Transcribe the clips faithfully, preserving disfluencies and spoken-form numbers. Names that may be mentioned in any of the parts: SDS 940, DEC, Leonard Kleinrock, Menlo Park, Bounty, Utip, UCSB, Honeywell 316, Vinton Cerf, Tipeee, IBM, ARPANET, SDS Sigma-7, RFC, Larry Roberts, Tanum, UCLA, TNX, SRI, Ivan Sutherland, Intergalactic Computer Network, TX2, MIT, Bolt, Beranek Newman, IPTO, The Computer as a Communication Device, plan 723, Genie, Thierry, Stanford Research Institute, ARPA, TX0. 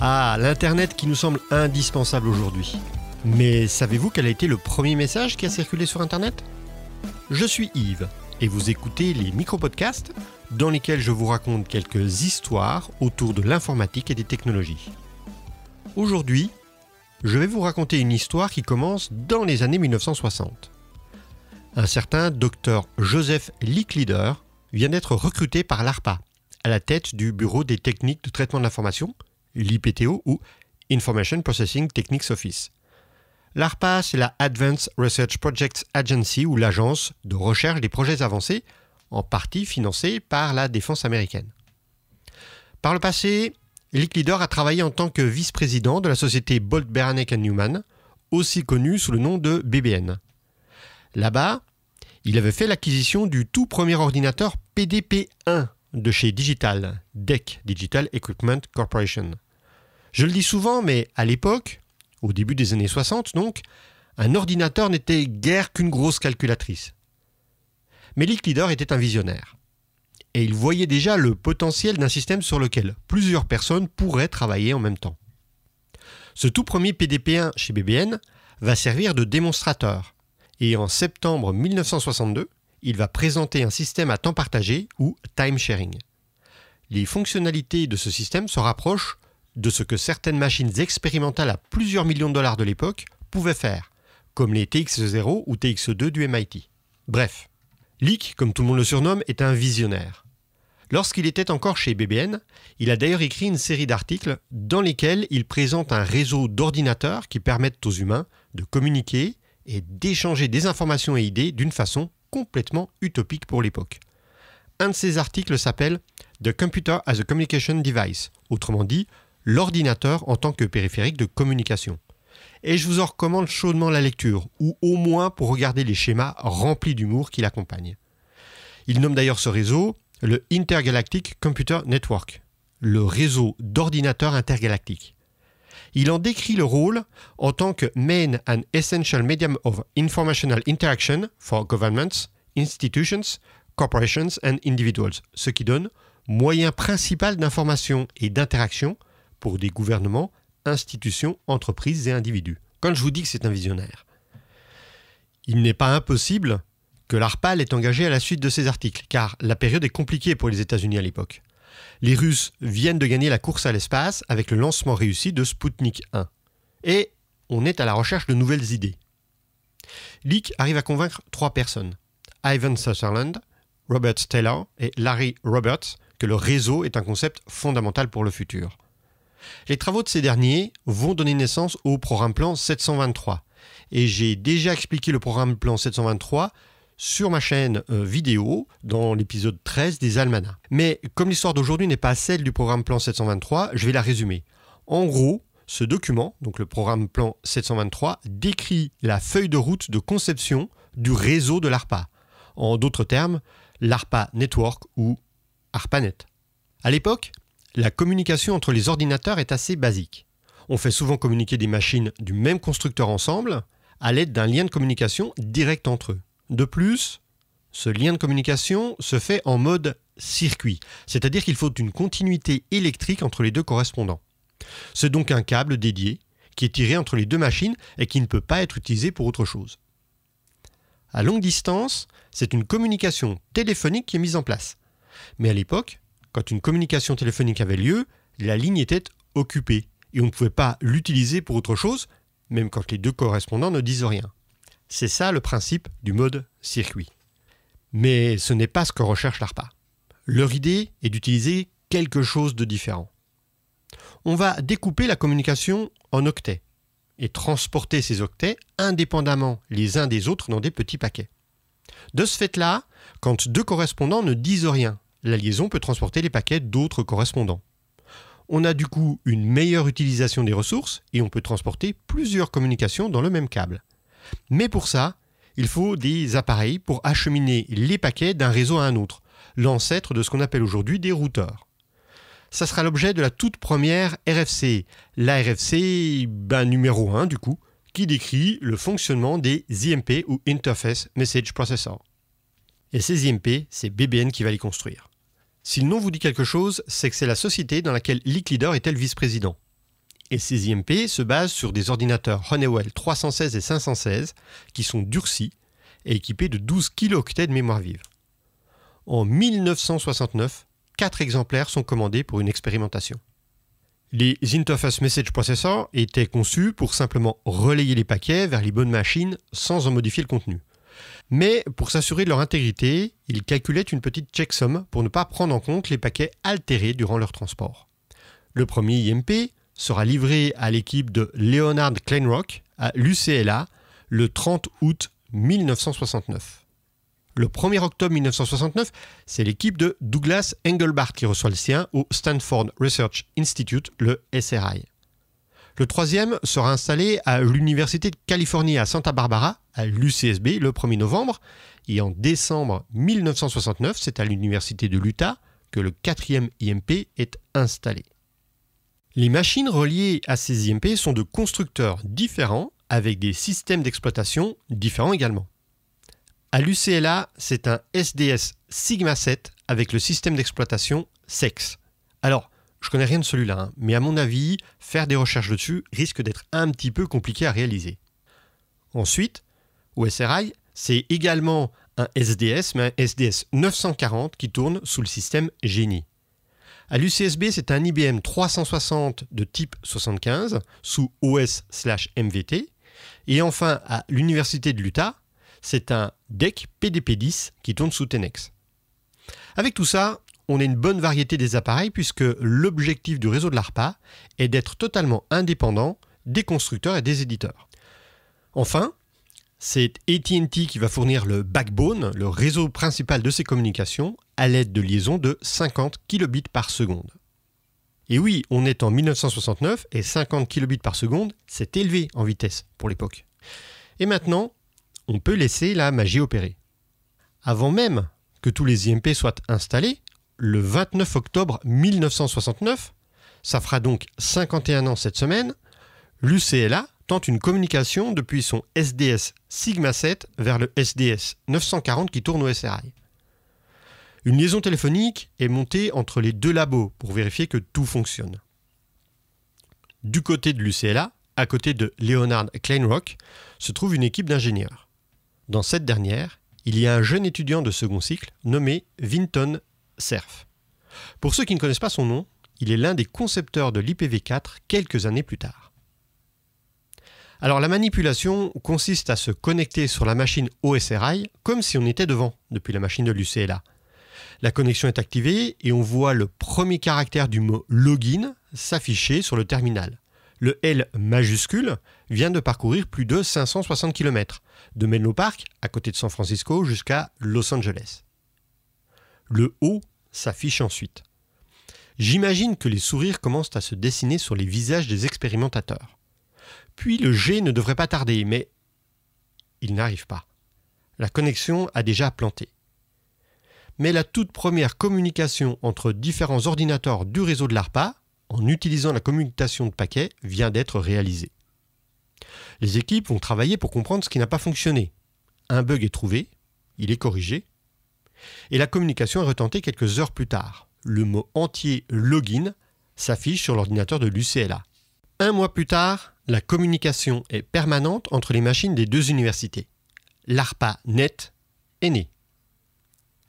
Ah, l'Internet qui nous semble indispensable aujourd'hui. Mais savez-vous quel a été le premier message qui a circulé sur Internet? Je suis Yves et vous écoutez les micro-podcasts dans lesquels je vous raconte quelques histoires autour de l'informatique et des technologies. Aujourd'hui, je vais vous raconter une histoire qui commence dans les années mille neuf cent soixante. Un certain docteur Joseph Licklider vient d'être recruté par l'ARPA, à la tête du Bureau des techniques de traitement de l'information, l'I P T O ou Information Processing Techniques Office. L'ARPA, c'est la Advanced Research Projects Agency ou l'agence de recherche des projets avancés, en partie financée par la défense américaine. Par le passé, Licklider a travaillé en tant que vice-président de la société Bolt, Beranek Newman, aussi connue sous le nom de B B N. Là-bas, il avait fait l'acquisition du tout premier ordinateur P D P un de chez Digital, D E C, Digital Equipment Corporation. Je le dis souvent, mais à l'époque, au début des années soixante donc, un ordinateur n'était guère qu'une grosse calculatrice. Mais Licklider était un visionnaire. Et il voyait déjà le potentiel d'un système sur lequel plusieurs personnes pourraient travailler en même temps. Ce tout premier P D P un chez B B N va servir de démonstrateur. Et en septembre mille neuf cent soixante-deux, il va présenter un système à temps partagé ou time sharing. Les fonctionnalités de ce système se rapprochent de ce que certaines machines expérimentales à plusieurs millions de dollars de l'époque pouvaient faire, comme les T X zéro ou T X deux du M I T. Bref, Lick, comme tout le monde le surnomme, est un visionnaire. Lorsqu'il était encore chez B B N, il a d'ailleurs écrit une série d'articles dans lesquels il présente un réseau d'ordinateurs qui permettent aux humains de communiquer et d'échanger des informations et idées d'une façon complètement utopique pour l'époque. Un de ces articles s'appelle « The Computer as a Communication Device », autrement dit « l'ordinateur en tant que périphérique de communication ». Et je vous en recommande chaudement la lecture, ou au moins pour regarder les schémas remplis d'humour qui l'accompagnent. Il nomme d'ailleurs ce réseau le Intergalactic Computer Network, le réseau d'ordinateurs intergalactiques. Il en décrit le rôle en tant que « main and essential medium of informational interaction for governments, institutions, corporations and individuals », ce qui donne « moyen principal d'information et d'interaction pour des gouvernements, institutions, entreprises et individus ». Quand je vous dis que c'est un visionnaire, il n'est pas impossible que l'ARPA l'ait engagé à la suite de ces articles, car la période est compliquée pour les États-Unis à l'époque. Les Russes viennent de gagner la course à l'espace avec le lancement réussi de Spoutnik un. Et on est à la recherche de nouvelles idées. Lick arrive à convaincre trois personnes, Ivan Sutherland, Robert Taylor et Larry Roberts, que le réseau est un concept fondamental pour le futur. Les travaux de ces derniers vont donner naissance au programme plan sept cent vingt-trois. Et j'ai déjà expliqué le programme plan sept cent vingt-trois sur ma chaîne vidéo dans l'épisode treize des Almanachs. Mais comme l'histoire d'aujourd'hui n'est pas celle du programme plan sept cent vingt-trois, je vais la résumer. En gros, ce document, donc le programme plan sept cent vingt-trois, décrit la feuille de route de conception du réseau de l'ARPA. En d'autres termes, l'ARPA Network ou ARPANET. À l'époque, la communication entre les ordinateurs est assez basique. On fait souvent communiquer des machines du même constructeur ensemble à l'aide d'un lien de communication direct entre eux. De plus, ce lien de communication se fait en mode circuit, c'est-à-dire qu'il faut une continuité électrique entre les deux correspondants. C'est donc un câble dédié qui est tiré entre les deux machines et qui ne peut pas être utilisé pour autre chose. À longue distance, c'est une communication téléphonique qui est mise en place. Mais à l'époque, quand une communication téléphonique avait lieu, la ligne était occupée et on ne pouvait pas l'utiliser pour autre chose, même quand les deux correspondants ne disent rien. C'est ça le principe du mode circuit. Mais ce n'est pas ce que recherche l'ARPA. Leur idée est d'utiliser quelque chose de différent. On va découper la communication en octets et transporter ces octets indépendamment les uns des autres dans des petits paquets. De ce fait-là, quand deux correspondants ne disent rien, la liaison peut transporter les paquets d'autres correspondants. On a du coup une meilleure utilisation des ressources et on peut transporter plusieurs communications dans le même câble. Mais pour ça, il faut des appareils pour acheminer les paquets d'un réseau à un autre, l'ancêtre de ce qu'on appelle aujourd'hui des routeurs. Ça sera l'objet de la toute première R F C, la R F C ben, numéro un du coup, qui décrit le fonctionnement des I M P ou Interface Message Processor. Et ces I M P, c'est B B N qui va les construire. Si le nom vous dit quelque chose, c'est que c'est la société dans laquelle Licklider était le vice-président. et ces I M P se basent sur des ordinateurs Honeywell trois cent seize et cinq cent seize qui sont durcis et équipés de douze kilo-octets de mémoire vive. En mille neuf cent soixante-neuf, quatre exemplaires sont commandés pour une expérimentation. Les Interface Message Processor étaient conçus pour simplement relayer les paquets vers les bonnes machines sans en modifier le contenu. Mais pour s'assurer de leur intégrité, ils calculaient une petite checksum pour ne pas prendre en compte les paquets altérés durant leur transport. Le premier I M P sera livré à l'équipe de Leonard Kleinrock à l'U C L A le trente août mille neuf cent soixante-neuf. Le premier octobre mille neuf cent soixante-neuf, c'est l'équipe de Douglas Engelbart qui reçoit le sien au Stanford Research Institute, le S R I. Le troisième sera installé à l'Université de Californie à Santa Barbara, à l'U C S B, le premier novembre. Et en décembre mille neuf cent soixante-neuf, c'est à l'Université de l'Utah que le quatrième I M P est installé. Les machines reliées à ces I M P sont de constructeurs différents, avec des systèmes d'exploitation différents également. À l'U C L A, c'est un S D S Sigma sept avec le système d'exploitation S E X. Alors, je ne connais rien de celui-là, hein, mais à mon avis, faire des recherches dessus risque d'être un petit peu compliqué à réaliser. Ensuite, au S R I, c'est également un S D S, mais un S D S neuf cent quarante qui tourne sous le système Genie. À l'U C S B, c'est un I B M trois cent soixante de type soixante-quinze sous O S slash M V T. Et enfin, à l'Université de l'Utah, c'est un D E C P D P dix qui tourne sous T N X. Avec tout ça, on a une bonne variété des appareils puisque l'objectif du réseau de l'ARPA est d'être totalement indépendant des constructeurs et des éditeurs. Enfin, c'est A T and T qui va fournir le backbone, le réseau principal de ces communications, à l'aide de liaisons de cinquante kilobits par seconde. Et oui, on est en mille neuf cent soixante-neuf et cinquante kilobits par seconde, c'est élevé en vitesse pour l'époque. Et maintenant, on peut laisser la magie opérer. Avant même que tous les I M P soient installés, le vingt-neuf octobre mille neuf cent soixante-neuf, ça fera donc cinquante et un ans cette semaine, l'U C L A tente une communication depuis son S D S Sigma sept vers le S D S neuf cent quarante qui tourne au S R I. Une liaison téléphonique est montée entre les deux labos pour vérifier que tout fonctionne. Du côté de l'U C L A, à côté de Leonard Kleinrock, se trouve une équipe d'ingénieurs. Dans cette dernière, il y a un jeune étudiant de second cycle nommé Vinton Cerf. Pour ceux qui ne connaissent pas son nom, il est l'un des concepteurs de l'I P v quatre quelques années plus tard. Alors la manipulation consiste à se connecter sur la machine O S R I comme si on était devant, depuis la machine de l'U C L A. La connexion est activée et on voit le premier caractère du mot « login » s'afficher sur le terminal. Le L majuscule vient de parcourir plus de cinq cent soixante kilomètres, de Menlo Park, à côté de San Francisco, jusqu'à Los Angeles. Le O s'affiche ensuite. J'imagine que les sourires commencent à se dessiner sur les visages des expérimentateurs. Puis le G ne devrait pas tarder, mais il n'arrive pas. La connexion a déjà planté. Mais la toute première communication entre différents ordinateurs du réseau de l'ARPA, en utilisant la commutation de paquets, vient d'être réalisée. Les équipes vont travailler pour comprendre ce qui n'a pas fonctionné. Un bug est trouvé, il est corrigé, et la communication est retentée quelques heures plus tard. Le mot entier « login » s'affiche sur l'ordinateur de l'U C L A. Un mois plus tard, la communication est permanente entre les machines des deux universités. L'ARPANET est né.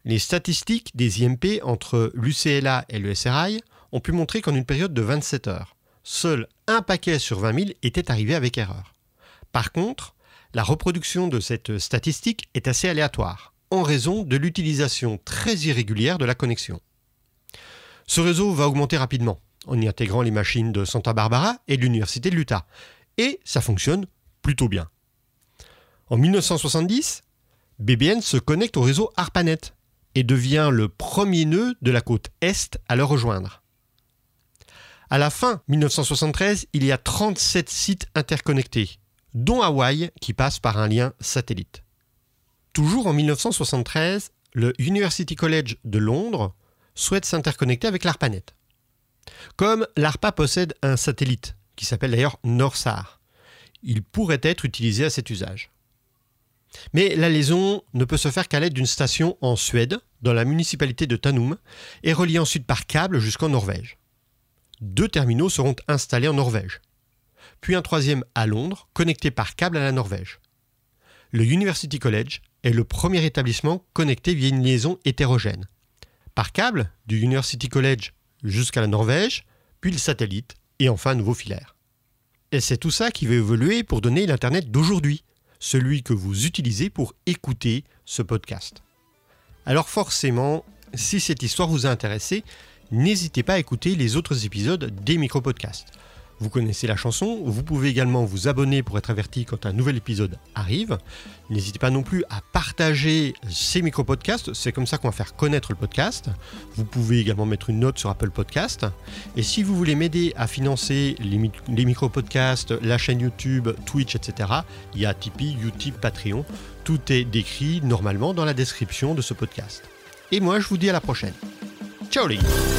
Les statistiques des I M P entre l'U C L A et le S R I ont pu montrer qu'en une période de vingt-sept heures, seul un paquet sur vingt mille était arrivé avec erreur. Par contre, la reproduction de cette statistique est assez aléatoire, en raison de l'utilisation très irrégulière de la connexion. Ce réseau va augmenter rapidement, en y intégrant les machines de Santa Barbara et de l'Université de l'Utah, et ça fonctionne plutôt bien. En mille neuf cent soixante-dix, B B N se connecte au réseau ARPANET et devient le premier nœud de la côte Est à le rejoindre. À la fin mille neuf cent soixante-treize, il y a trente-sept sites interconnectés, dont Hawaï qui passe par un lien satellite. Toujours en mille neuf cent soixante-treize, le University College de Londres souhaite s'interconnecter avec l'ARPANET. Comme l'ARPA possède un satellite, qui s'appelle d'ailleurs NorthSAR, il pourrait être utilisé à cet usage. Mais la liaison ne peut se faire qu'à l'aide d'une station en Suède, dans la municipalité de Tanum, et reliée ensuite par câble jusqu'en Norvège. Deux terminaux seront installés en Norvège, puis un troisième à Londres, connecté par câble à la Norvège. Le University College est le premier établissement connecté via une liaison hétérogène. Par câble, du University College jusqu'à la Norvège, puis le satellite, et enfin un nouveau filaire. Et c'est tout ça qui va évoluer pour donner l'Internet d'aujourd'hui, celui que vous utilisez pour écouter ce podcast. Alors forcément, si cette histoire vous a intéressé, n'hésitez pas à écouter les autres épisodes des micro-podcasts. Vous connaissez la chanson, vous pouvez également vous abonner pour être averti quand un nouvel épisode arrive. N'hésitez pas non plus à partager ces micro-podcasts, c'est comme ça qu'on va faire connaître le podcast. Vous pouvez également mettre une note sur Apple Podcasts. Et si vous voulez m'aider à financer les, mi- les micro-podcasts, la chaîne YouTube, Twitch, et cetera, il y a Tipeee, Utip, Patreon. Tout est décrit normalement dans la description de ce podcast. Et moi, je vous dis à la prochaine. Ciao les gars.